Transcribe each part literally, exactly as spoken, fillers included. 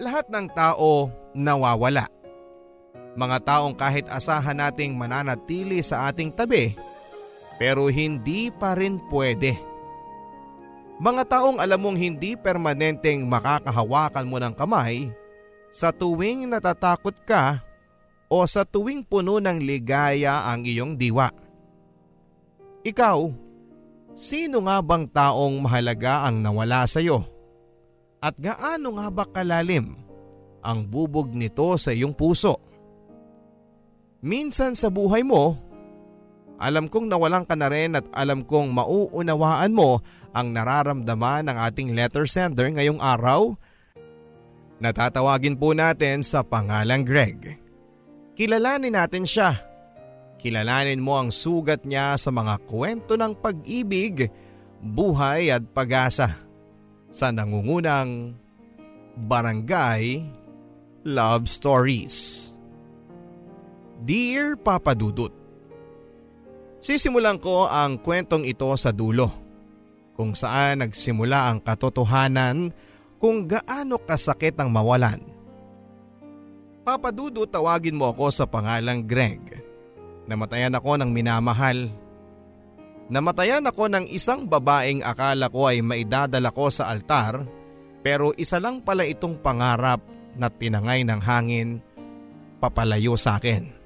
lahat ng tao nawawala. Mga taong kahit asahan nating mananatili sa ating tabi, pero hindi pa rin pwede. Mga taong alam mong hindi permanenteng makakahawakan mo ng kamay sa tuwing natatakot ka o sa tuwing puno ng ligaya ang iyong diwa. Ikaw, sino nga bang taong mahalaga ang nawala sa iyo? At gaano nga ba kalalim ang bubog nito sa iyong puso? Minsan sa buhay mo, alam kong nawalan ka na rin at alam kong mauunawaan mo ang nararamdaman ng ating letter sender ngayong araw. Natatawagin po natin sa pangalang Greg. Kilalanin natin siya. Kilalanin mo ang sugat niya sa mga kwento ng pag-ibig, buhay at pag-asa. Sa nangungunang Barangay Love Stories. Dear Papa Dudut, sisimulan ko ang kwentong ito sa dulo, kung saan nagsimula ang katotohanan kung gaano kasakit ang mawalan. Papa Dudut, tawagin mo ako sa pangalang Greg. Namatayan ako ng minamahal. Namatayan ako ng isang babaeng akala ko ay maidadala ko sa altar, pero isa lang pala itong pangarap na tinangay ng hangin papalayo sa akin.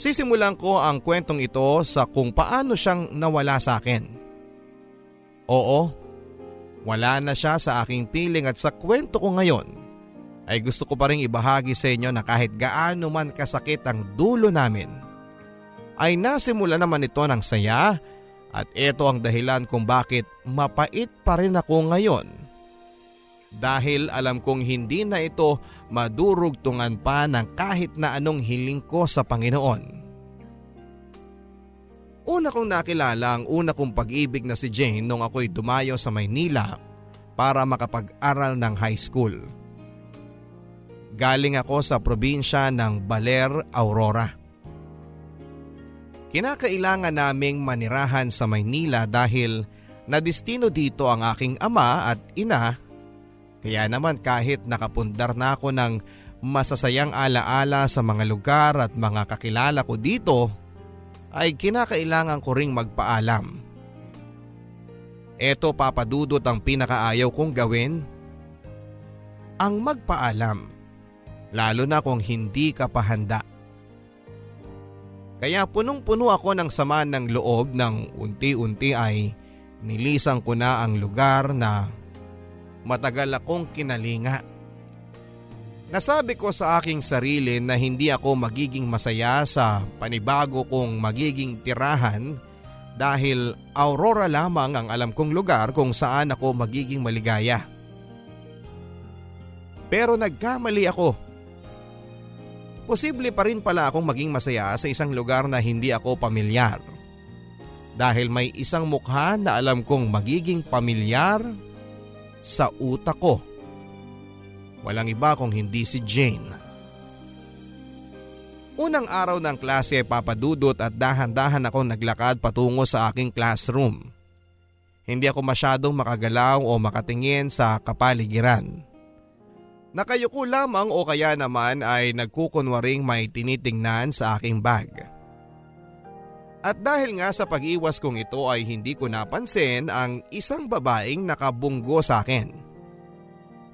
Sisimulan ko ang kwentong ito sa kung paano siyang nawala sa akin. Oo, wala na siya sa aking piling at sa kwento ko ngayon ay gusto ko pa rin ibahagi sa inyo na kahit gaano man kasakit ang dulo namin, ay nasimula naman ito ng saya at ito ang dahilan kung bakit mapait pa rin ako ngayon. Dahil alam kong hindi na ito madurugtungan pa ng kahit na anong hiling ko sa Panginoon. Una kong nakilala ang una kong pag-ibig na si Jane nung ako'y dumayo sa Maynila para makapag-aral ng high school. Galing ako sa probinsya ng Baler, Aurora. Kinakailangan naming manirahan sa Maynila dahil nadistino dito ang aking ama at ina. Kaya naman kahit nakapundar na ako ng masasayang alaala sa mga lugar at mga kakilala ko dito, ay kinakailangan ko ring magpaalam. Eto Papa Dudut ang pinakaayaw kong gawin, ang magpaalam. Lalo na kung hindi ka pa handa. Kaya punong-puno ako ng sama ng loob nang unti-unti ay nilisan ko na ang lugar na matagal akong kinalinga. Nasabi ko sa aking sarili na hindi ako magiging masaya sa panibago kong magiging tirahan dahil Aurora lamang ang alam kong lugar kung saan ako magiging maligaya. Pero nagkamali ako. Posible pa rin pala akong maging masaya sa isang lugar na hindi ako pamilyar. Dahil may isang mukha na alam kong magiging pamilyar sa utak ko. Walang iba kung hindi si Jane. Unang araw ng klase Papa Dudut at dahan-dahan akong naglakad patungo sa aking classroom. Hindi ako masyadong makagalaw o makatingin sa kapaligiran. Nakayuko lamang o kaya naman ay nagkukunwaring may tinitingnan sa aking bag. At dahil nga sa pag-iwas kong ito ay hindi ko napansin ang isang babaeng nakabunggo sa akin.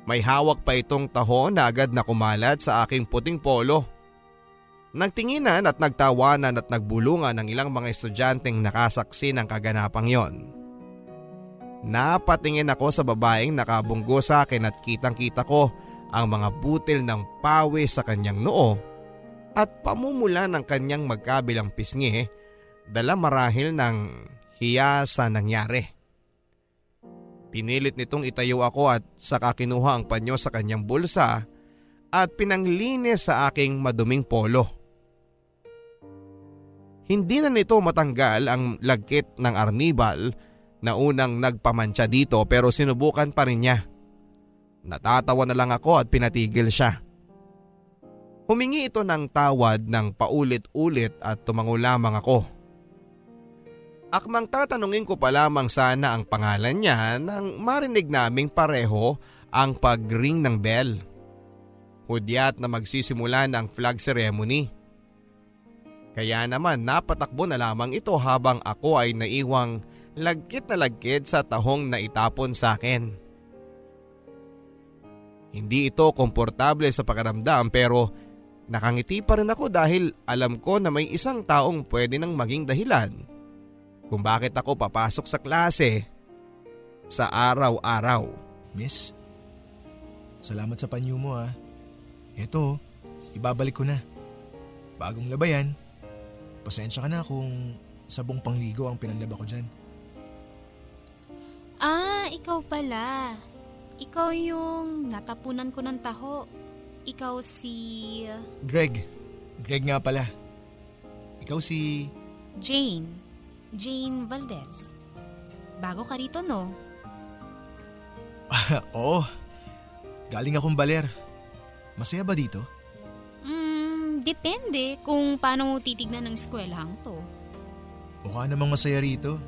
May hawak pa itong taho na agad na kumalat sa aking puting polo. Nagtinginan at nagtawanan at nagbulungan ang ilang mga estudyanteng nakasaksi ng kaganapang yon. Napatingin ako sa babaeng nakabunggo sa akin at kitang-kita ko ang mga butil ng pawe sa kanyang noo at pamumula ng kanyang magkabilang pisngi dala marahil ng hiya sa nangyari. Pinilit nitong itayo ako at saka kinuha ang panyo sa kanyang bulsa at pinanglinis sa aking maduming polo. Hindi na nito matanggal ang lagkit ng arnibal na unang nagpamantsa dito pero sinubukan pa rin niya. Natatawa na lang ako at pinatigil siya. Humingi ito ng tawad ng paulit-ulit at tumango lamang ako. Akmang tatanungin ko pa lamang sana ang pangalan niya nang marinig naming pareho ang pag-ring ng bell. Hudyat na magsisimula ng flag ceremony. Kaya naman napatakbo na lamang ito habang ako ay naiwang lagkit na lagkit sa tahong na itapon sa akin. Hindi ito komportable sa pakiramdam pero nakangiti pa rin ako dahil alam ko na may isang taong pwede nang maging dahilan kung bakit ako papasok sa klase sa araw-araw. Miss, salamat sa panyo mo ha. Eto, ibabalik ko na. Bagong laba yan. Pasensya ka na kung sabong pangligo ang pinanlaba ko dyan. Ah, ikaw pala. Ikaw yung natapunan ko ng taho. Ikaw si... Greg. Greg nga pala. Ikaw si... Jane. Jane Valdez. Bago ka rito, no? Oo. Galing akong Baler. Masaya ba dito? Hmm, depende kung paano mo titignan ng eskwelahang to. Baka namang masaya rito.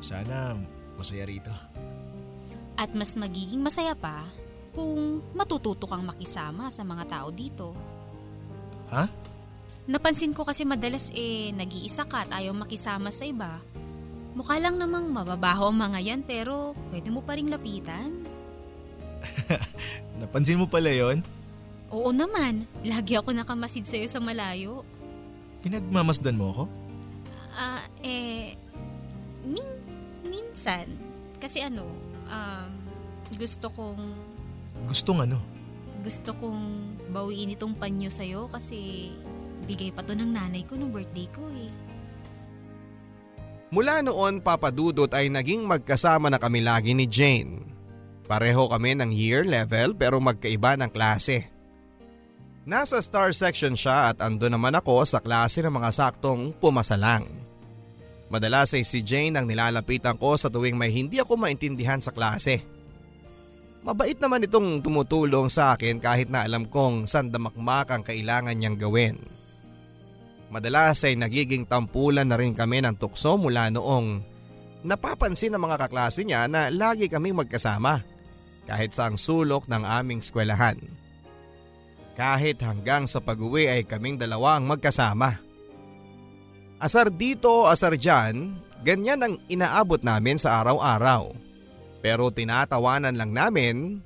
Sana masaya rito. At mas magiging masaya pa kung matututo kang makisama sa mga tao dito. Ha? Napansin ko kasi madalas eh nag-iisa ka at ayaw makisama sa iba. Mukha lang namang mababaho ang mga yan pero pwede mo pa ring lapitan. Napansin mo pala yon? Oo naman, lagi ako nakamasid sa'yo sa malayo. Pinagmamasdan mo ako? Ah, uh, eh, min- minsan. Kasi ano, um, gusto kong... Gustong ano? Gusto kong bawiin itong panyo sa'yo kasi bigay pa to ng nanay ko nung birthday ko eh. Mula noon, Papa Dudut ay naging magkasama na kami lagi ni Jane. Pareho kami ng year level pero magkaiba ng klase. Nasa star section siya at ando naman ako sa klase ng mga saktong pumasa lang. Madalas ay si Jane ang nilalapitan ko sa tuwing may hindi ako maintindihan sa klase. Mabait naman itong tumutulong sa akin kahit na alam kong sandamakmak ang kailangan niyang gawin. Madalas ay nagiging tampulan na rin kami ng tukso mula noong napapansin ng mga kaklase niya na lagi kaming magkasama kahit sa ang sulok ng aming eskwelahan. Kahit hanggang sa pag-uwi ay kaming dalawang magkasama. Asar dito, asar dyan, ganyan ang inaabot namin sa araw-araw. Pero tinatawanan lang namin.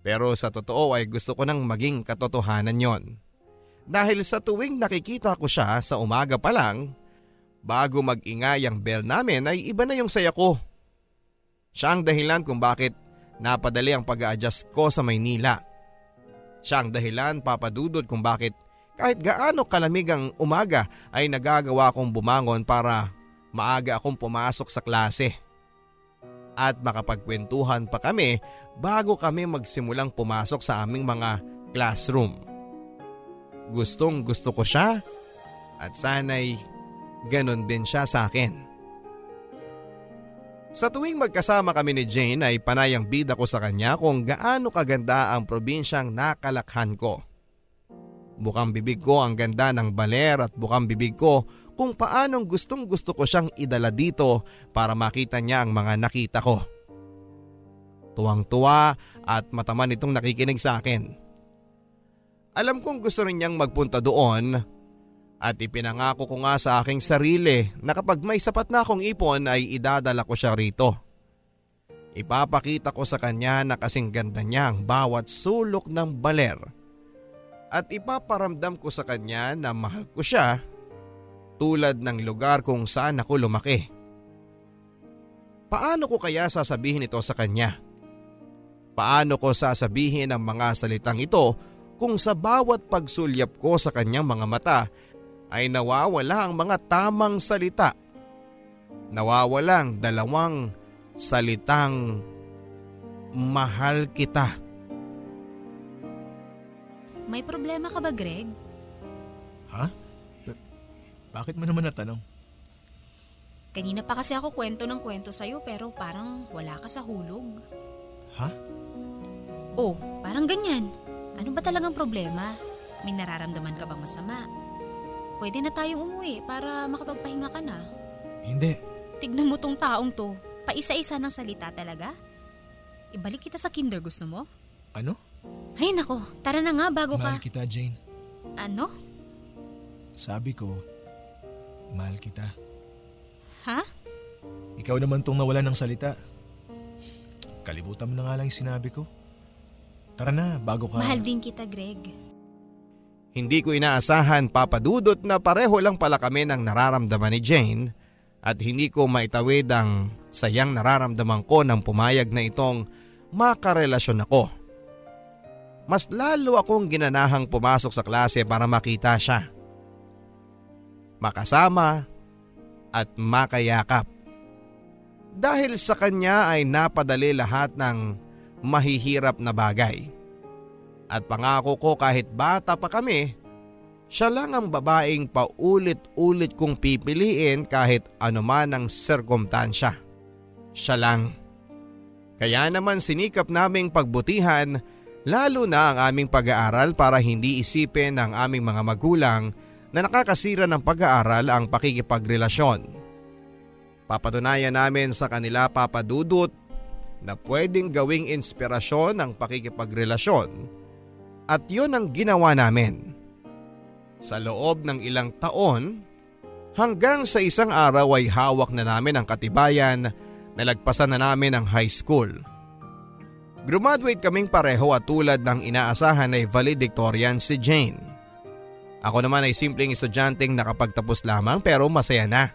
Pero sa totoo ay gusto ko nang maging katotohanan yon. Dahil sa tuwing nakikita ko siya sa umaga pa lang, bago mag-ingay ang bell namin ay iba na yung saya ko. Siya ang dahilan kung bakit napadali ang pag-a-adjust ko sa Maynila. Siya ang dahilan, Papa Dudut, kung bakit kahit gaano kalamig ang umaga ay nagagawa akong bumangon para maaga akong pumasok sa klase. At makapagkwentuhan pa kami bago kami magsimulang pumasok sa aming mga classroom. Gustong gusto ko siya at sana'y ganon din siya sa akin. Sa tuwing magkasama kami ni Jane ay panayang bida ko sa kanya kung gaano kaganda ang probinsyang nakalakhan ko. Bukang bibig ko ang ganda ng Baler at bukang bibig ko kung paanong gustong gusto ko siyang idala dito para makita niya ang mga nakita ko. Tuwang-tuwa at mataman itong nakikinig sa akin. Alam kong gusto rin niyang magpunta doon at ipinangako ko nga sa aking sarili na kapag may sapat na akong ipon ay idadala ko siya rito. Ipapakita ko sa kanya na kasing ganda niya ang bawat sulok ng Baler. At ipaparamdam ko sa kanya na mahal ko siya tulad ng lugar kung saan ako lumaki. Paano ko kaya sasabihin ito sa kanya? Paano ko sasabihin ang mga salitang ito kung sa bawat pagsulyap ko sa kanyang mga mata ay nawawala ang mga tamang salita. Nawawala ang dalawang salitang mahal kita. May problema ka ba, Greg? Ha? B- bakit mo naman natanong? Kanina pa kasi ako kwento ng kwento sa'yo pero parang wala ka sa hulog. Ha? Oh, parang ganyan. Ano ba talagang problema? May nararamdaman ka bang masama? Pwede na tayong umuwi para makapagpahinga ka na. Hindi. Tignan mo tong taong to. Paisa-isa ng salita talaga. Ibalik kita sa kinder, gusto mo? Ano? Ay nako, tara na nga bago mahal ka… Mahal kita, Jane. Ano? Sabi ko, mahal kita. Ha? Ikaw naman tong nawala ng salita. Kalibutan mo na nga lang yung sinabi ko. Tara na, bago ka… Mahal din kita, Greg. Hindi ko inaasahan, Papa Dudut, na pareho lang pala kami ng nararamdaman ni Jane at hindi ko maitawid ang sayang nararamdaman ko nang pumayag na itong makarelasyon ako. Mas lalo akong ginanahang pumasok sa klase para makita siya. Makasama at makayakap. Dahil sa kanya ay napadali lahat ng mahihirap na bagay. At pangako ko kahit bata pa kami, siya lang ang babaeng paulit-ulit kong pipiliin kahit anuman ang sirkumtansya. Siya lang. Kaya naman sinikap naming pagbutihan lalo na ang aming pag-aaral para hindi isipin ng aming mga magulang na nakakasira ng pag-aaral ang pakikipagrelasyon. Papatunayan namin sa kanila, Papa Dudut, na pwedeng gawing inspirasyon ang pakikipagrelasyon at yun ang ginawa namin. Sa loob ng ilang taon, hanggang sa isang araw ay hawak na namin ang katibayan na lagpasan na namin ang high school. Graduate kaming pareho at tulad ng inaasahan ay valedictorian si Jane. Ako naman ay simpleng estudyanteng nakapagtapos lamang pero masaya na.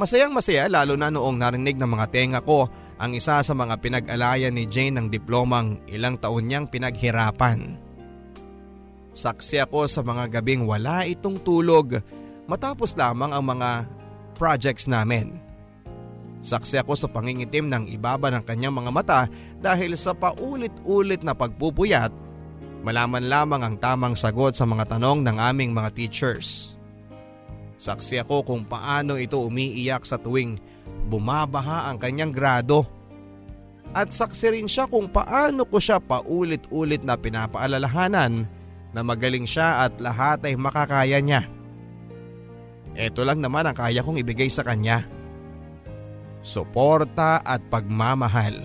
Masayang masaya lalo na noong narinig ng mga tenga ko ang isa sa mga pinag-alayan ni Jane ng diplomang ilang taon niyang pinaghirapan. Saksi ako sa mga gabing wala itong tulog matapos lamang ang mga projects namin. Saksi ako sa pangingitim ng ibaba ng kanyang mga mata dahil sa paulit-ulit na pagpupuyat, malaman lamang ang tamang sagot sa mga tanong ng aming mga teachers. Saksi ako kung paano ito umiiyak sa tuwing bumabaha ang kanyang grado at saksi rin siya kung paano ko siya paulit-ulit na pinapaalalahanan na magaling siya at lahat ay makakaya niya. Ito lang naman ang kaya kong ibigay sa kanya. Suporta at pagmamahal.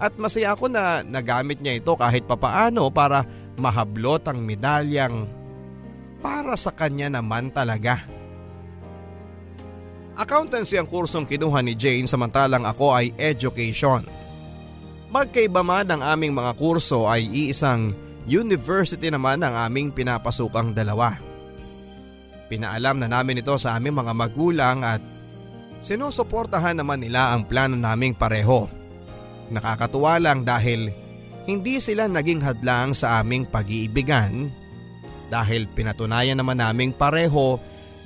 At masaya ako na nagamit niya ito kahit papaano para mahablot ang medalyang para sa kanya naman talaga. Accountancy ang kursong kinuha ni Jane samantalang ako ay education. Magkaiba man ang aming mga kurso ay iisang university naman ang aming pinapasukang dalawa. Pinaalam na namin ito sa aming mga magulang at sinusuportahan naman nila ang plano naming pareho. Nakakatuwa lang dahil hindi sila naging hadlang sa aming pag-iibigan dahil pinatunayan naman naming pareho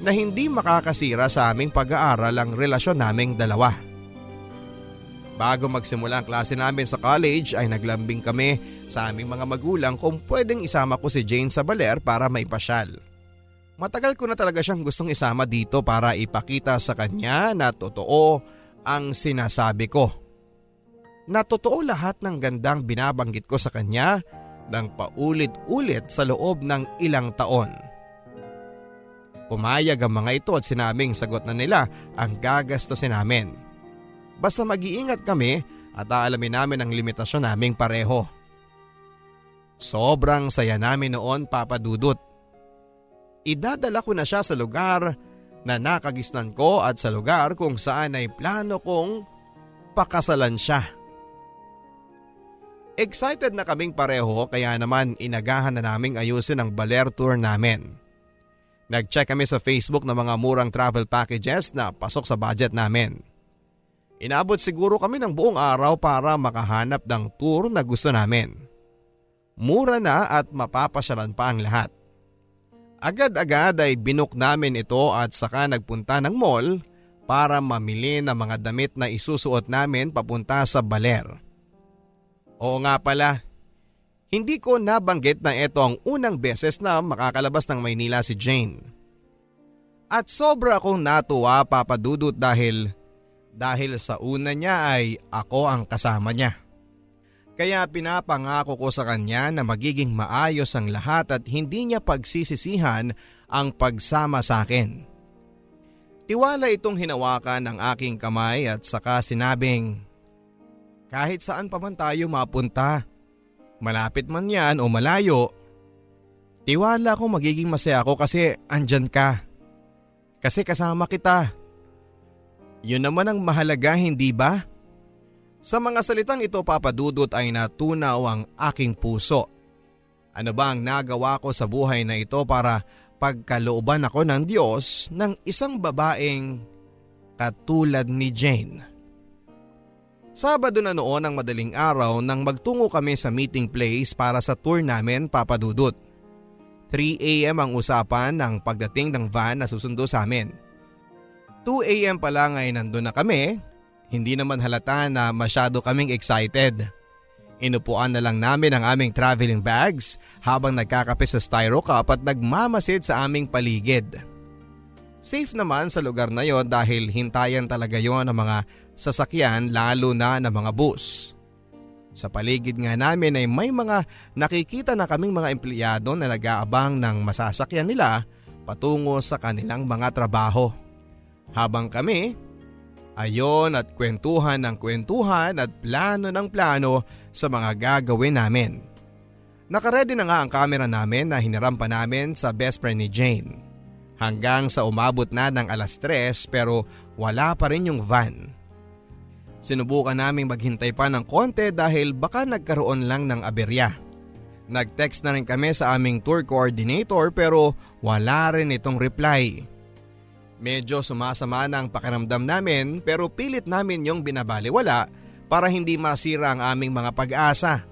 na hindi makakasira sa aming pag-aaral ang relasyon naming dalawa. Bago magsimula ang klase namin sa college ay naglambing kami sa aming mga magulang kung pwedeng isama ko si Jane sa Baler para maipasyal. Matagal ko na talaga siyang gustong isama dito para ipakita sa kanya na totoo ang sinasabi ko. Na totoo lahat ng gandang binabanggit ko sa kanya ng paulit-ulit sa loob ng ilang taon. Pumayag ang mga ito at sinabing sagot na nila ang gagastusin namin. Basta mag-iingat kami at aalamin namin ang limitasyon naming pareho. Sobrang saya namin noon, Papa Dudut. Idadala ko na siya sa lugar na nakagisnan ko at sa lugar kung saan ay plano kong pakasalan siya. Excited na kaming pareho kaya naman inagahan na naming ayusin ang Baler tour namin. Nag-check kami sa Facebook ng mga murang travel packages na pasok sa budget namin. Inabot siguro kami ng buong araw para makahanap ng tour na gusto namin. Mura na at mapapasyalan pa ang lahat. Agad-agad ay binook namin ito at saka nagpunta ng mall para mamili ng mga damit na isusuot namin papunta sa Baler. Oo nga pala. Hindi ko nabanggit na ito ang unang beses na makakalabas ng Maynila si Jane. At sobra akong natuwa, Papa Dudut, dahil, dahil sa una niya ay ako ang kasama niya. Kaya pinapangako ko sa kanya na magiging maayos ang lahat at hindi niya pagsisisihan ang pagsama sa akin. Tiwala itong hinawakan ng aking kamay at saka sinabing, Kahit saan pa man tayo mapunta, malapit man yan o malayo, tiwala ko magiging masaya ako kasi andyan ka. Kasi kasama kita. Yun naman ang mahalaga, hindi ba? Sa mga salitang ito, Papa Dudut, ay natunaw ang aking puso. Ano ba ang nagawa ko sa buhay na ito para pagkalooban ako ng Diyos ng isang babaeng katulad ni Jane? Sabado na noon ang madaling araw nang magtungo kami sa meeting place para sa tour namin, Papa Dudut. three a.m. ang usapan ng pagdating ng van na susundo sa amin. two a.m. pa lang ay nandun na kami. Hindi naman halata na masyado kaming excited. Inupuan na lang namin ang aming traveling bags habang nagkakape sa styro cup at nagmamasid sa aming paligid. Safe naman sa lugar na yon dahil hintayan talaga yon ng mga sasakyan, lalo na ng mga bus. Sa paligid nga namin ay may mga nakikita na kaming mga empleyado na nag-aabang ng masasakyan nila patungo sa kanilang mga trabaho. Habang kami... Ayon at kwentuhan ng kwentuhan at plano ng plano sa mga gagawin namin. Nakaredy na nga ang camera namin na hiniram pa namin sa best friend ni Jane. Hanggang sa umabot na ng alas tres pero wala pa rin yung van. Sinubukan naming maghintay pa ng konti dahil baka nagkaroon lang ng aberya. Nag-text na rin kami sa aming tour coordinator pero wala rin itong reply. Medyo sumasama na ang pakiramdam namin pero pilit namin yung binabaliwala para hindi masira ang aming mga pag-asa.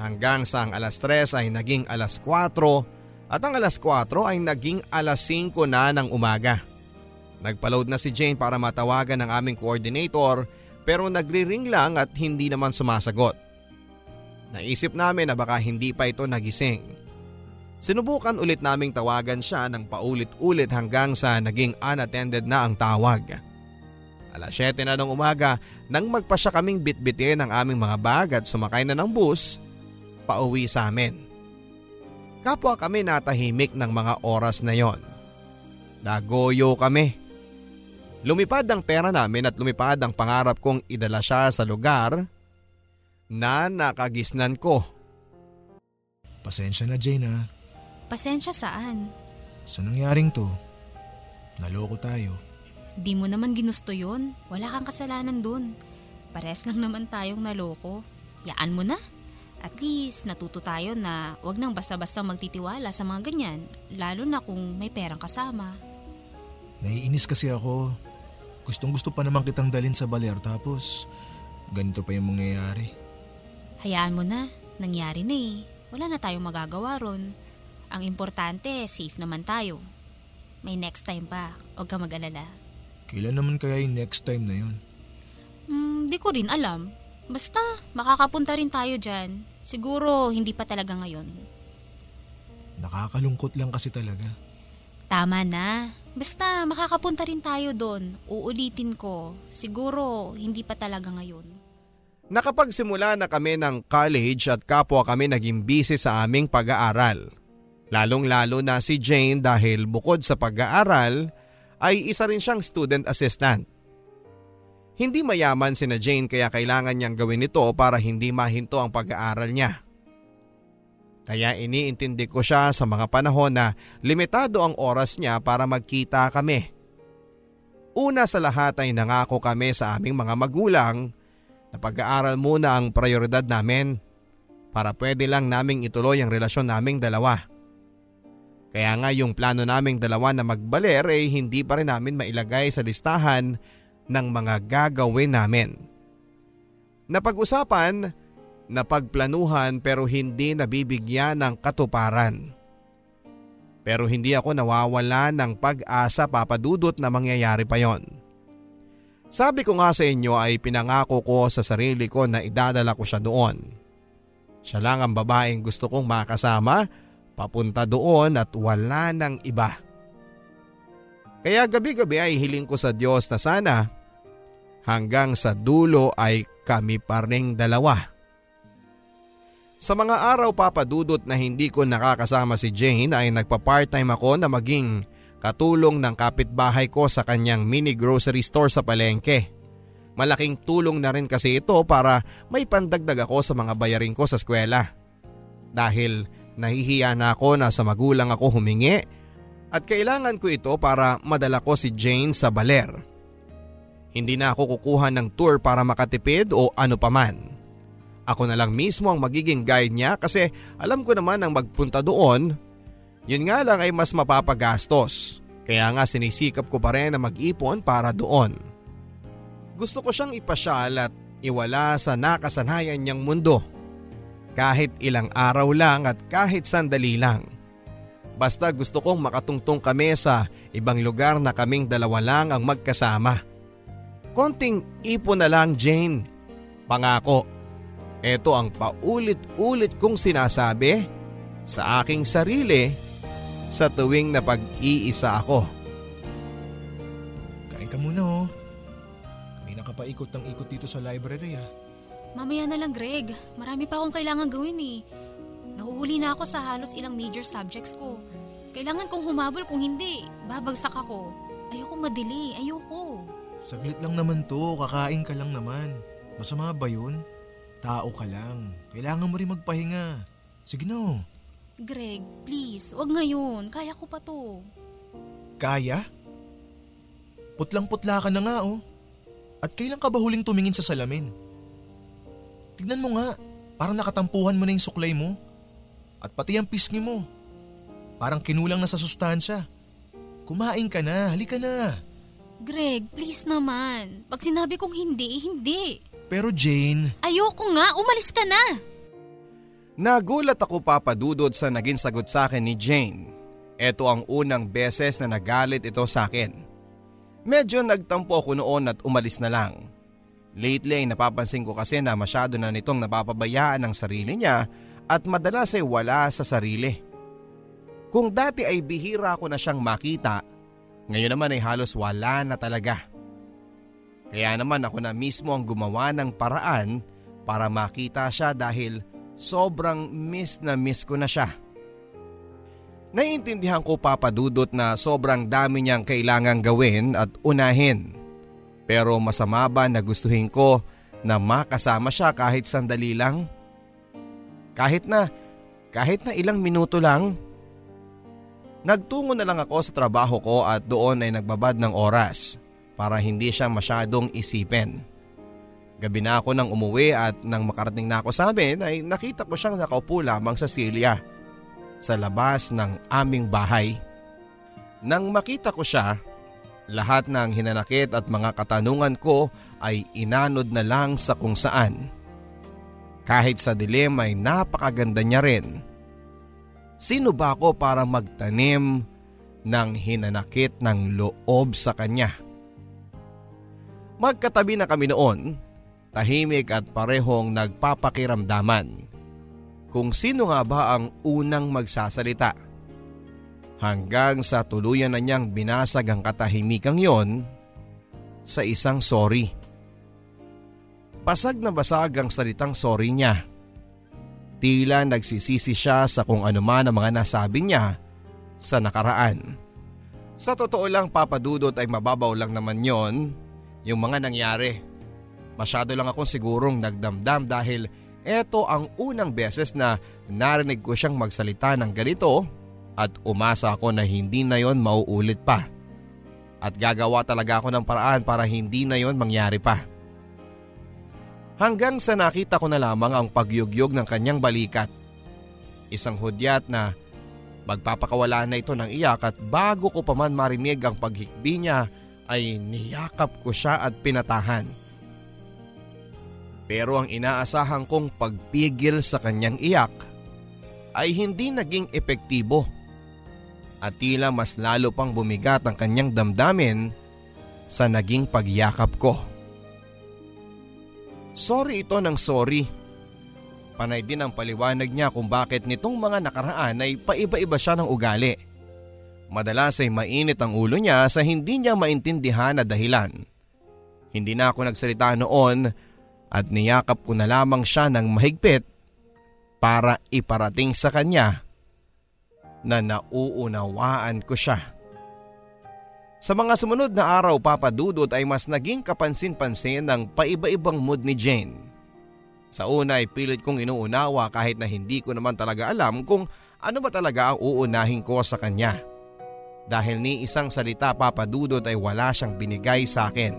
Hanggang sa ang alas tres ay naging alas kwatro at ang alas kwatro ay naging alas singko na ng umaga. Nagpa-load na si Jane para matawagan ang aming coordinator pero nagri-ring lang at hindi naman sumasagot. Naisip namin na baka hindi pa ito nagising. Sinubukan ulit naming tawagan siya ng paulit-ulit hanggang sa naging unattended na ang tawag. Alas siyete na ng umaga nang magpasya kaming bitbitin ang aming mga bag at sumakay na ng bus, pauwi sa amin. Kapwa kami natahimik ng mga oras na yon. Nagoyo kami. Lumipad ang pera namin at lumipad ang pangarap kong idala siya sa lugar na nakagisnan ko. Pasensya na, Jane, ha? Pasensya saan? Sa nangyaring to, naloko tayo. Di mo naman ginusto yun. Wala kang kasalanan dun. Pares lang naman tayong naloko. Yaan mo na. At least natuto tayo na huwag nang basta-basta magtitiwala sa mga ganyan, lalo na kung may perang kasama. Naiinis kasi ako. Gustong gusto pa naman kitang dalhin sa Baler tapos ganito pa yung mangyayari. Hayaan mo na. Nangyari na eh. Wala na tayong magagawa ron. Ang importante, safe naman tayo. May next time pa, huwag ka mag-alala. Kailan naman kaya yung next time na yun? Hmm, di ko rin alam. Basta, makakapunta rin tayo dyan. Siguro, hindi pa talaga ngayon. Nakakalungkot lang kasi talaga. Tama na. Basta, makakapunta rin tayo doon. Uulitin ko. Siguro, hindi pa talaga ngayon. Nakapagsimula na kami ng college at kapwa kami naging busy sa aming pag-aaral. Lalong-lalo na si Jane dahil bukod sa pag-aaral ay isa rin siyang student assistant. Hindi mayaman sina Jane kaya kailangan niyang gawin ito para hindi mahinto ang pag-aaral niya. Kaya iniintindi ko siya sa mga panahon na limitado ang oras niya para magkita kami. Una sa lahat ay nangako kami sa aming mga magulang na pag-aaral muna ang prioridad namin para pwede lang naming ituloy ang relasyon naming dalawa. Kaya nga yung plano naming dalawa na magbaler ay eh, hindi pa rin namin mailagay sa listahan ng mga gagawin namin. Napag-usapan, napagplanuhan pero hindi nabibigyan ng katuparan. Pero hindi ako nawawala ng pag-asa, Papa Dudut, na mangyayari pa yon. Sabi ko nga sa inyo ay pinangako ko sa sarili ko na idadala ko siya doon. Siya lang ang babaeng gusto kong makasama, papunta doon at wala ng iba. Kaya gabi-gabi ay hiling ko sa Diyos na sana hanggang sa dulo ay kami pa ring dalawa. Sa mga araw, Papa Dudut, na hindi ko nakakasama si Jane ay nagpa-part-time ako na maging katulong ng kapitbahay ko sa kanyang mini grocery store sa palengke. Malaking tulong na rin kasi ito para may pandagdag ako sa mga bayarin ko sa eskwela. Dahil nahihiya na ako na sa magulang ako humingi at kailangan ko ito para madala ko si Jane sa Baler. Hindi na ako kukuha ng tour para makatipid o ano paman. Ako na lang mismo ang magiging guide niya kasi alam ko naman ang magpunta doon. Yun nga lang ay mas mapapagastos. Kaya nga sinisikap ko pa rin na mag-ipon para doon. Gusto ko siyang ipasyal at iwala sa nakasanayan niyang mundo. Kahit ilang araw lang at kahit sandali lang. Basta gusto kong makatungtong kami sa ibang lugar na kaming dalawa lang ang magkasama. Konting ipon na lang, Jane. Pangako. Ito ang paulit-ulit kong sinasabi sa aking sarili sa tuwing napag-iisa ako. Kain ka muna oh. Kanina ka pa ikot ng ikot dito sa library ah. Mamaya na lang Greg, marami pa akong kailangan gawin eh. Nahuhuli na ako sa halos ilang major subjects ko. Kailangan kong humabol kung hindi, babagsak ako. Ayoko madili, ayoko. Saglit lang naman to, kakain ka lang naman. Masama ba yun? Tao ka lang. Kailangan mo rin magpahinga. Sige na oh. Greg, please. Huwag ngayon. Kaya ko pa to. Kaya? Putlang-putla ka na nga oh. At kailan ka ba huling tumingin sa salamin? Tignan mo nga. Parang nakatampuhan mo na yung suklay mo. At pati ang pisngi mo. Parang kinulang na sa sustansya. Kumain ka na. Halika na. Greg, please naman. Pag sinabi kong hindi, hindi. Pero Jane… Ayoko nga, umalis ka na! Nagulat ako papadudod sa naging sagot sa akin ni Jane. Ito ang unang beses na nagalit ito sa akin. Medyo nagtampo ako noon at umalis na lang. Lately ay napapansin ko kasi na masyado na nitong napapabayaan ang sarili niya at madalas ay wala sa sarili. Kung dati ay bihira ko na siyang makita, ngayon naman ay halos wala na talaga. Kaya naman ako na mismo ang gumawa ng paraan para makita siya dahil sobrang miss na miss ko na siya. Naiintindihan ko papadudot na sobrang dami niyang kailangang gawin at unahin. Pero masama ba na gustuhin ko na makasama siya kahit sandali lang? Kahit na, kahit na ilang minuto lang? Nagtungo na lang ako sa trabaho ko at doon ay nagbabad ng oras. Para hindi siya masyadong isipin. Gabi na ako nang umuwi at nang makarating na ako sa amin ay nakita ko siyang nakaupo lamang sa silya sa labas ng aming bahay. Nang makita ko siya, lahat ng hinanakit at mga katanungan ko ay inanod na lang sa kung saan. Kahit sa dilim ay napakaganda niya rin. Sino ba ako para magtanim ng hinanakit ng loob sa kanya? Magkatabi na kami noon, tahimik at parehong nagpapakiramdaman. Kung sino nga ba ang unang magsasalita? Hanggang sa tuluyan na niyang binasag ang katahimikang yon sa isang sorry. Basag na basag ang salitang sorry niya. Tila nagsisisi siya sa kung anuman ang mga nasabi niya sa nakaraan. Sa totoo lang papadudot ay mababaw lang naman yon. Yung mga nangyari, masyado lang akong sigurong nagdamdam dahil eto ang unang beses na narinig ko siyang magsalita ng ganito at umasa ako na hindi na yon mauulit pa. At gagawa talaga ako ng paraan para hindi na yon mangyari pa. Hanggang sa nakita ko na lamang ang pagyugyog ng kanyang balikat. Isang hudyat na magpapakawala na ito ng iyak at bago ko pa man marinig ang paghikbi niya, ay niyakap ko siya at pinatahan. Pero ang inaasahan kong pagpigil sa kanyang iyak ay hindi naging epektibo at tila mas lalo pang bumigat ang kanyang damdamin sa naging pagyakap ko. Sorry ito ng sorry. Panay din ang paliwanag niya kung bakit nitong mga nakaraan ay paiba-iba siya ng ugali. Madalas ay mainit ang ulo niya sa hindi niya maintindihan na dahilan. Hindi na ako nagsalita noon at niyakap ko na lamang siya ng mahigpit para iparating sa kanya na nauunawaan ko siya. Sa mga sumunod na araw, Papa Dudut, ay mas naging kapansin-pansin ng paiba-ibang mood ni Jane. Sa una ay pilit kong inuunawa kahit na hindi ko naman talaga alam kung ano ba talaga ang uunahin ko sa kanya. Dahil ni isang salita, Papa Dudut, ay wala siyang binigay sa akin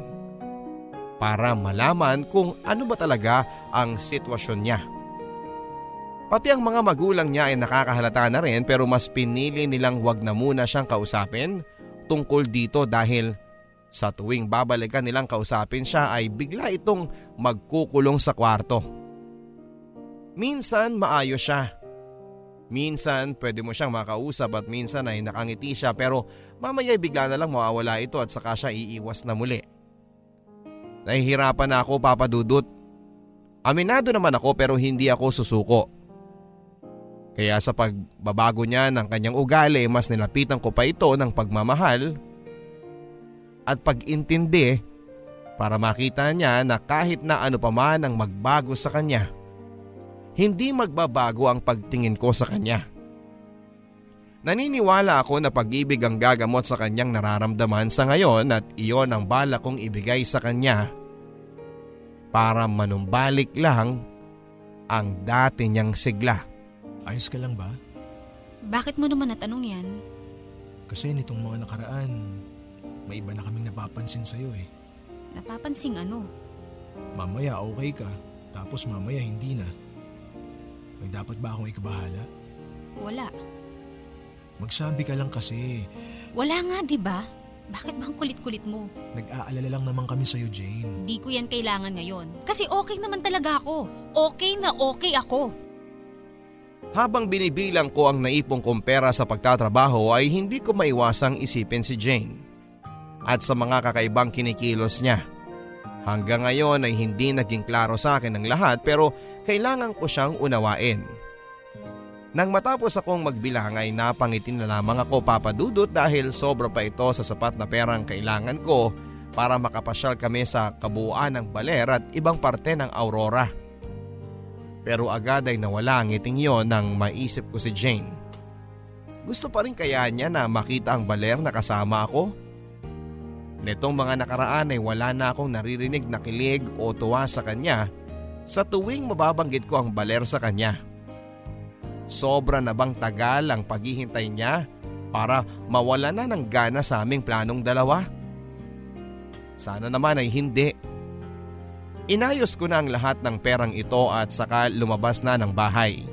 para malaman kung ano ba talaga ang sitwasyon niya. Pati ang mga magulang niya ay nakakahalata na rin, pero mas pinili nilang wag na muna siyang kausapin tungkol dito dahil sa tuwing babalikan nilang kausapin siya ay bigla itong magkukulong sa kwarto. Minsan maayos siya. Minsan pwede mo siyang makausap at minsan ay nakangiti siya, pero mamaya ay bigla na lang mawawala ito at saka siya iiwas na muli. Nahihirapan na ako, Papa Dudut. Aminado naman ako, pero hindi ako susuko. Kaya sa pagbabago niya ng kanyang ugali, mas nilapitan ko pa ito ng pagmamahal at pag-intindi para makita niya na kahit na ano pa man ang magbago sa kanya, hindi magbabago ang pagtingin ko sa kanya. Naniniwala ako na pag-ibig ang gagamot sa kanyang nararamdaman sa ngayon, at iyon ang balak kong ibigay sa kanya para manumbalik lang ang dati niyang sigla. Ayos ka lang ba? Bakit mo naman natanong yan? Kasi nitong mga nakaraan, may iba na kaming napapansin sa'yo eh. Napapansin ano? Mamaya okay ka, tapos mamaya hindi na. May dapat ba akong ikabahala? Wala. Magsabi ka lang kasi. Wala nga, di ba? Bakit bang kulit-kulit mo? Nag-aalala lang naman kami sa'yo, Jane. Di ko yan kailangan ngayon. Kasi okay naman talaga ako. Okay na okay ako. Habang binibilang ko ang naipong kong pera sa pagtatrabaho ay hindi ko maiwasang isipin si Jane at sa mga kakaibang kinikilos niya. Hanggang ngayon ay hindi naging klaro sa akin ang lahat, pero kailangan ko siyang unawain. Nang matapos akong magbilang ay napangitin na lamang ako, Papa Dudut, dahil sobra pa ito sa sapat na perang kailangan ko para makapasyal kami sa kabuuan ng Baler at ibang parte ng Aurora. Pero agad ay nawala ang ngiting yon nang maisip ko si Jane. Gusto pa rin kaya niya na makita ang Baler na kasama ako? Nitong mga nakaraan ay wala na akong naririnig na kilig o tuwa sa kanya sa tuwing mababanggit ko ang Baler sa kanya. Sobra na bang tagal ang paghihintay niya para mawala na ng gana sa aming planong dalawa? Sana naman ay hindi. Inayos ko na ang lahat ng perang ito at saka lumabas na ng bahay.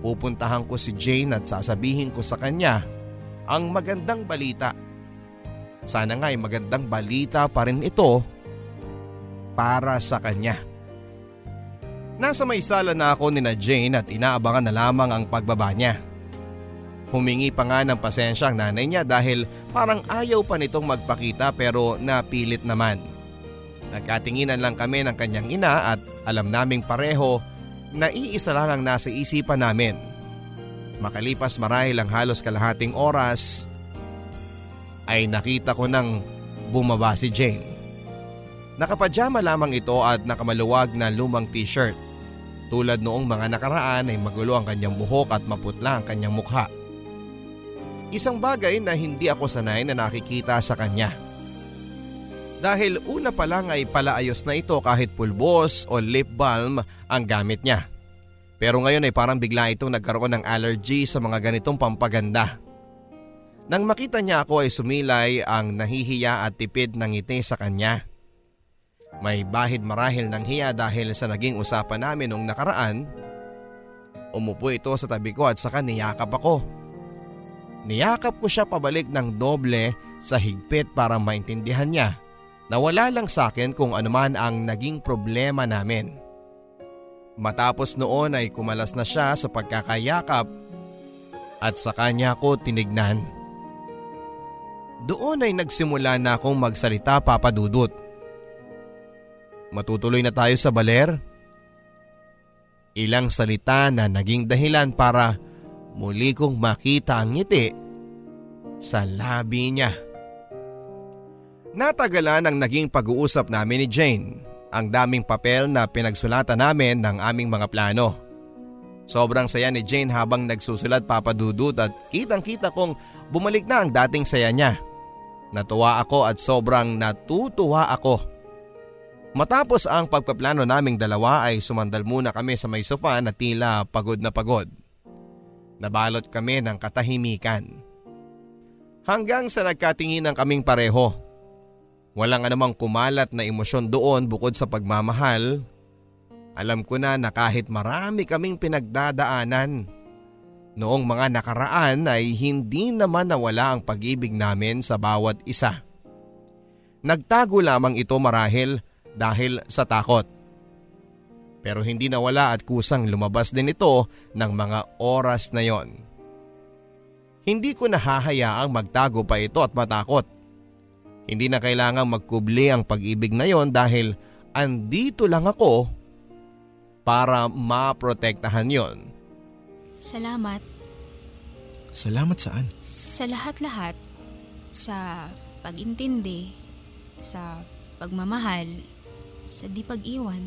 Pupuntahan ko si Jane at sasabihin ko sa kanya ang magandang balita. Sana nga ay magandang balita pa rin ito para sa kanya. Nasa may sala na ako nina Jane at inaabangan na lamang ang pagbaba niya. Humingi pa nga ng pasensya ang nanay niya dahil parang ayaw pa nitong magpakita, pero napilit naman. Nagkatinginan lang kami ng kanyang ina at alam naming pareho na iisa lang ang nasa isipan namin. Makalipas marahil ang halos kalahating oras ay nakita ko nang bumaba si Jane. Nakapadyama lamang ito at nakamaluwag na lumang t-shirt. Tulad noong mga nakaraan ay magulo ang kanyang buhok at maputla ang kanyang mukha. Isang bagay na hindi ako sanay na nakikita sa kanya. Dahil una pa lang ay palaayos na ito kahit pulbos o lip balm ang gamit niya. Pero ngayon ay parang bigla itong nagkaroon ng allergy sa mga ganitong pampaganda. Nang makita niya ako ay sumilay ang nahihiya at tipid ng ngiti sa kanya. May bahid marahil ng hiya dahil sa naging usapan namin noong nakaraan. Umupo ito sa tabi ko at saka niyakap ako. Niyakap ko siya pabalik ng doble sa higpit para maintindihan niya. Nawala lang sa akin kung anuman ang naging problema namin. Matapos noon ay kumalas na siya sa pagkakayakap at sa kanya ko tinignan. Doon ay nagsimula na akong magsalita, Papa Dudut. Matutuloy na tayo sa Baler? Ilang salita na naging dahilan para muli kong makita ang ngiti sa labi niya. Natagalan ang naging pag-uusap namin ni Jane, ang daming papel na pinagsulatan namin ng aming mga plano. Sobrang saya ni Jane habang nagsusulat, Papa Dudut, at kitang-kita kong bumalik na ang dating saya niya. Natuwa ako at sobrang natutuwa ako. Matapos ang pagpaplano naming dalawa ay sumandal muna kami sa may sofa na tila pagod na pagod. Nabalot kami ng katahimikan. Hanggang sa nagkatinginan kaming pareho. Walang anumang kumalat na emosyon doon bukod sa pagmamahal. Alam ko na na kahit marami kaming pinagdadaanan noong mga nakaraan ay hindi naman nawala ang pag-ibig namin sa bawat isa. Nagtago lamang ito marahil dahil sa takot. Pero hindi nawala at kusang lumabas din ito ng mga oras na yon. Hindi ko nahahayaang magtago pa ito at matakot. Hindi na kailangang magkubli ang pag-ibig na yon dahil andito lang ako para maprotektahan yon. Salamat. Salamat saan? Sa lahat-lahat. Sa pag-intindi. Sa pagmamahal. Sa di pag-iwan.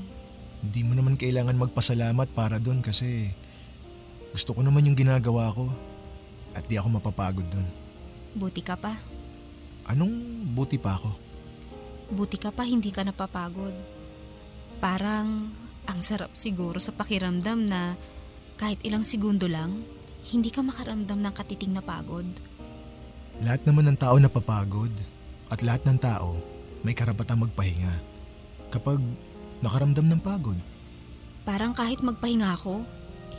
Hindi mo naman kailangan magpasalamat para doon kasi gusto ko naman yung ginagawa ko. At di ako mapapagod doon. Buti ka pa. Anong buti pa ako? Buti ka pa hindi ka napapagod. Parang ang sarap siguro sa pakiramdam na kahit ilang segundo lang, hindi ka makaramdam ng katiting na pagod. Lahat naman ng tao napapagod. At lahat ng tao may karapatang magpahinga. Kapag nakaramdam ng pagod. Parang kahit magpahinga ako,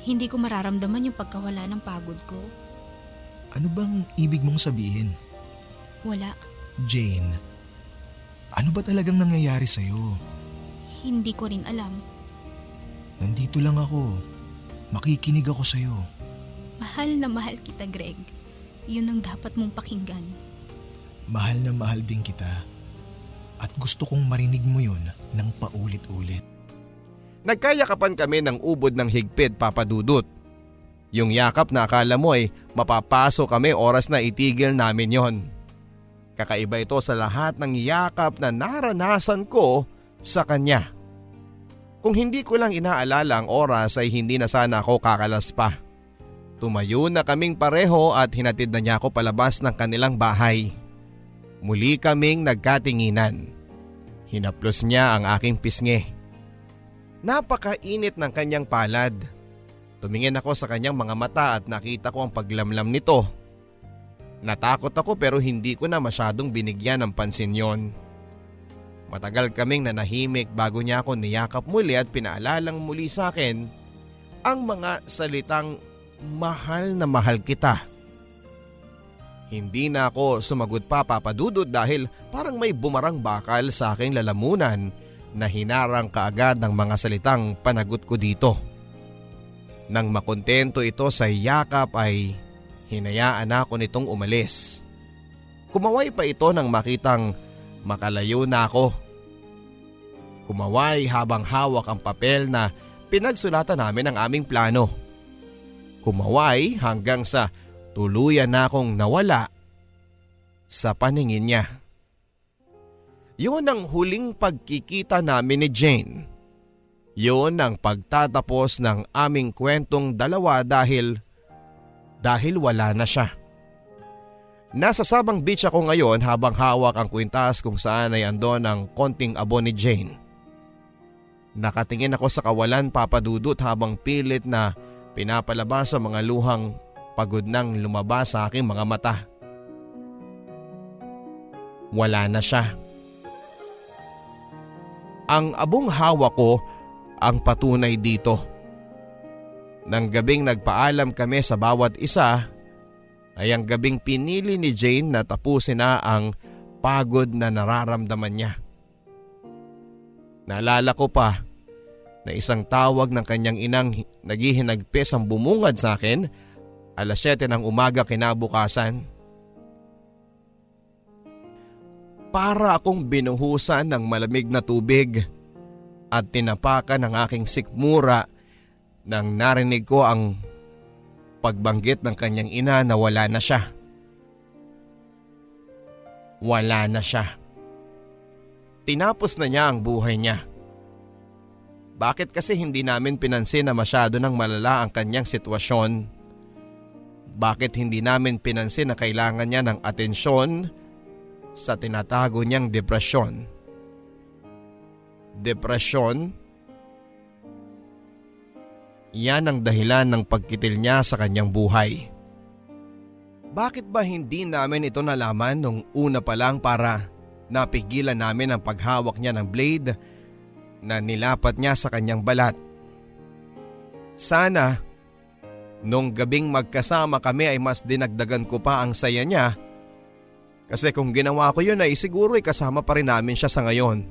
hindi ko mararamdaman yung pagkawala ng pagod ko. Ano bang ibig mong sabihin? Wala. Jane, ano ba talagang nangyayari sa'yo? Hindi ko rin alam. Nandito lang ako. Makikinig ako sa'yo. Mahal na mahal kita, Greg. Yun ang dapat mong pakinggan. Mahal na mahal din kita. At gusto kong marinig mo yun ng paulit-ulit. Nagkayakapan kami ng ubod ng higpit, Papa Dudut. Yung yakap na akala mo ay mapapaso kami oras na itigil namin yon. Kakaiba ito sa lahat ng yakap na naranasan ko sa kanya. Kung hindi ko lang inaalala ang oras ay hindi na sana ako kakalas pa. Tumayo na kaming pareho at hinatid na niya ako palabas ng kanilang bahay. Muli kaming nagkatinginan. Hinaplos niya ang aking pisngi. Napakainit ng kanyang palad. Tumingin ako sa kanyang mga mata at nakita ko ang paglamlam nito. Natakot ako pero hindi ko na masyadong binigyan ng pansin yon. Matagal kaming nanahimik bago niya ako niyakap muli at pinaalalang muli sa akin ang mga salitang mahal na mahal kita. Hindi na ako sumagot pa, Papa Dudut, dahil parang may bumarang bakal sa aking lalamunan na hinarang kaagad ng mga salitang panagot ko dito. Nang makontento ito sa yakap ay hinayaan ako nitong umalis. Kumaway pa ito nang makitang makalayo na ako. Kumaway habang hawak ang papel na pinagsulatan namin ang aming plano. Kumaway hanggang sa tuluyan na akong nawala sa paningin niya. Yun ang huling pagkikita namin ni Jane. Yun ang pagtatapos ng aming kwentong dalawa dahil, dahil wala na siya. Nasa Sabang Beach ako ngayon habang hawak ang kwintas kung saan ay andon ang konting abo ni Jane. Nakatingin ako sa kawalan, Papa Dudut, habang pilit na pinapalabas ang mga luhang pagod nang lumabas sa aking mga mata. Wala na siya. Ang abong hawak ko ang patunay dito. Nang gabing nagpaalam kami sa bawat isa, ay ang gabing pinili ni Jane na tapusin na ang pagod na nararamdaman niya. Naalala ko pa na isang tawag ng kanyang inang naghihinagpes ang bumungad sa akin alas siyete ng umaga kinabukasan. Para akong binuhusan ng malamig na tubig at tinapakan ng aking sikmura nang narinig ko ang pagbanggit ng kanyang ina na wala na siya. Wala na siya. Tinapos na niya ang buhay niya. Bakit kasi hindi namin pinansin na masyado nang malala ang kanyang sitwasyon? Bakit hindi namin pinansin na kailangan niya ng atensyon sa tinatago niyang depresyon. Depresyon? Yan ang dahilan ng pagkitil niya sa kanyang buhay. Bakit ba hindi namin ito nalaman nung una pa lang para napigilan namin ang paghawak niya ng blade na nilapat niya sa kanyang balat? Sana nung gabing magkasama kami ay mas dinagdagan ko pa ang saya niya. Kasi kung ginawa ko yun ay siguro ay kasama pa rin namin siya sa ngayon.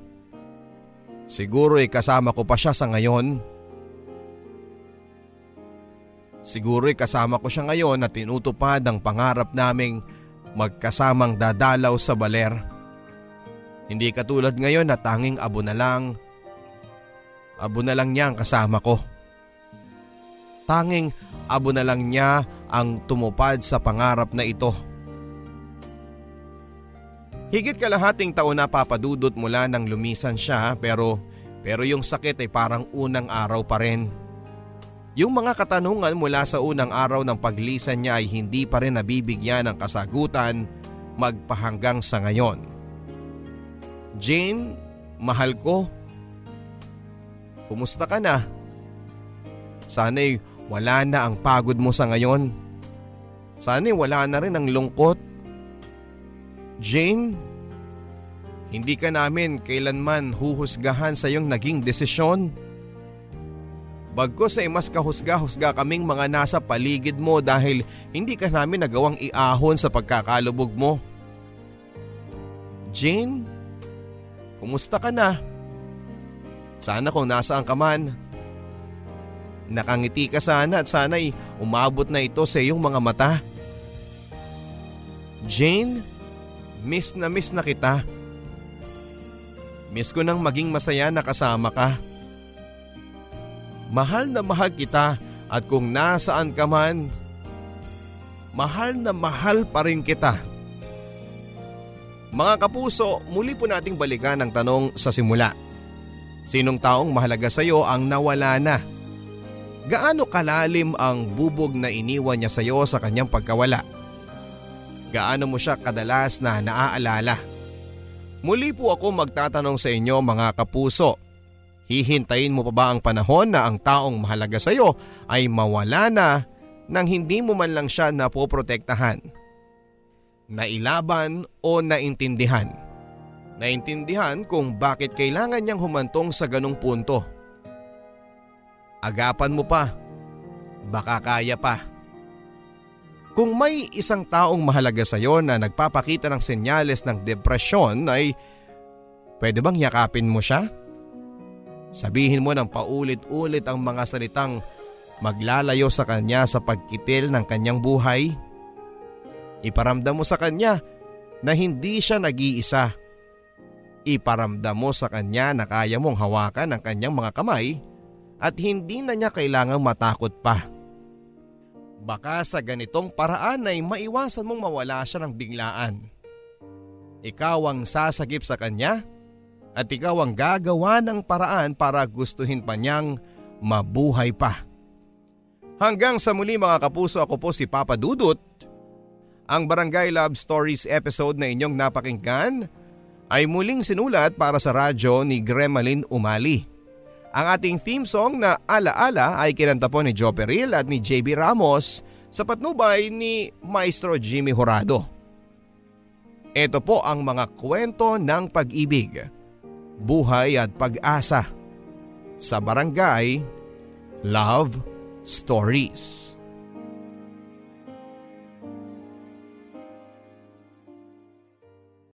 Siguro ay kasama ko pa siya sa ngayon. Siguro ay kasama ko siya ngayon at tinutupad ang pangarap naming magkasamang dadalaw sa Baler. Hindi katulad ngayon na tanging abo na lang. Abo na lang niya ang kasama ko. Tanging abo na lang niya ang tumupad sa pangarap na ito. Higit kalahating taon na papadudot mula nang lumisan siya pero, pero yung sakit ay parang unang araw pa rin. Yung mga katanungan mula sa unang araw ng paglisan niya ay hindi pa rin nabibigyan ng kasagutan magpahanggang sa ngayon. Jane, mahal ko. Kumusta ka na? Sana'y wala na ang pagod mo sa ngayon. Sana'y wala na rin ang lungkot. Jane, hindi ka namin kailanman huhusgahan sa iyong naging desisyon. Bagkus ay mas kahusga-husga kaming mga nasa paligid mo dahil hindi ka namin nagawang iahon sa pagkakalubog mo. Jane, kumusta ka na? Sana kung nasaan ka man. Nakangiti ka sana at sana'y umabot na ito sa iyong mga mata. Jane, miss na miss na kita. Miss ko nang maging masaya na kasama ka. Mahal na mahal kita at kung nasaan ka man, mahal na mahal pa rin kita. Mga kapuso, muli po nating balikan ang tanong sa simula. Sinong taong mahalaga sa iyo ang nawala na? Gaano kalalim ang bubog na iniwan niya sa iyo sa kanyang pagkawala? Gaano mo siya kadalas na naaalala? Muli po ako magtatanong sa inyo mga kapuso. Hihintayin mo pa ba ang panahon na ang taong mahalaga sa iyo ay mawala na nang hindi mo man lang siya napoprotektahan? Nailaban o naintindihan? Naintindihan kung bakit kailangan niyang humantong sa ganung punto. Agapan mo pa. Baka kaya pa. Kung may isang taong mahalaga sa iyo na nagpapakita ng senyales ng depresyon ay pwede bang yakapin mo siya? Sabihin mo ng paulit-ulit ang mga salitang maglalayo sa kanya sa pagkitil ng kanyang buhay? Iparamdam mo sa kanya na hindi siya nag-iisa. Iparamdam mo sa kanya na kaya mong hawakan ang kanyang mga kamay at hindi na niya kailangang matakot pa. Baka sa ganitong paraan ay maiwasan mong mawala siya ng biglaan. Ikaw ang sasagip sa kanya at ikaw ang gagawa ng paraan para gustuhin pa niyang mabuhay pa. Hanggang sa muli mga kapuso, ako po si Papa Dudut. Ang Barangay Love Stories episode na inyong napakinggan ay muling sinulat para sa radyo ni Gremaline Umali. Ang ating theme song na Alaala ay kinanta po ni Jo Peril at ni J B Ramos sa patnubay ni Maestro Jimmy Horado. Ito po ang mga kwento ng pag-ibig, buhay at pag-asa sa Barangay Love Stories.